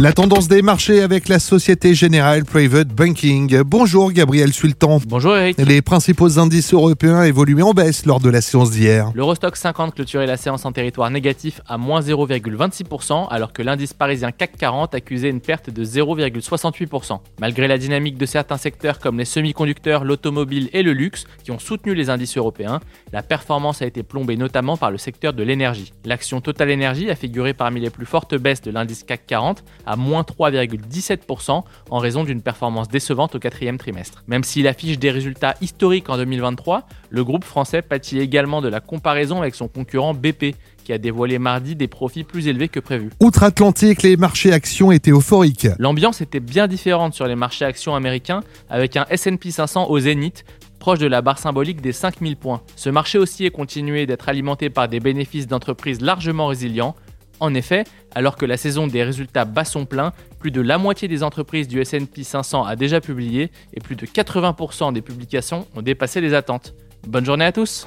La tendance des marchés avec la Société Générale Private Banking. Bonjour Gabriel Sultan. Bonjour Eric. Les principaux indices européens évoluaient en baisse lors de la séance d'hier. L'Eurostoxx 50 clôturait la séance en territoire négatif à moins 0,26%, alors que l'indice parisien CAC 40 accusait une perte de 0,68%. Malgré la dynamique de certains secteurs comme les semi-conducteurs, l'automobile et le luxe, qui ont soutenu les indices européens, la performance a été plombée notamment par le secteur de l'énergie. L'action TotalEnergies a figuré parmi les plus fortes baisses de l'indice CAC 40, à moins 3,17% en raison d'une performance décevante au quatrième trimestre. Même s'il affiche des résultats historiques en 2023, le groupe français pâtit également de la comparaison avec son concurrent BP, qui a dévoilé mardi des profits plus élevés que prévu. Outre-Atlantique, les marchés actions étaient euphoriques. L'ambiance était bien différente sur les marchés actions américains, avec un S&P 500 au zénith, proche de la barre symbolique des 5000 points. Ce marché aussi est continué d'être alimenté par des bénéfices d'entreprises largement résilients. En effet, alors que la saison des résultats bat son plein, plus de la moitié des entreprises du S&P 500 a déjà publié et plus de 80% des publications ont dépassé les attentes. Bonne journée à tous.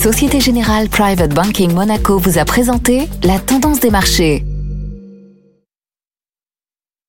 Société Générale Private Banking Monaco vous a présenté la tendance des marchés.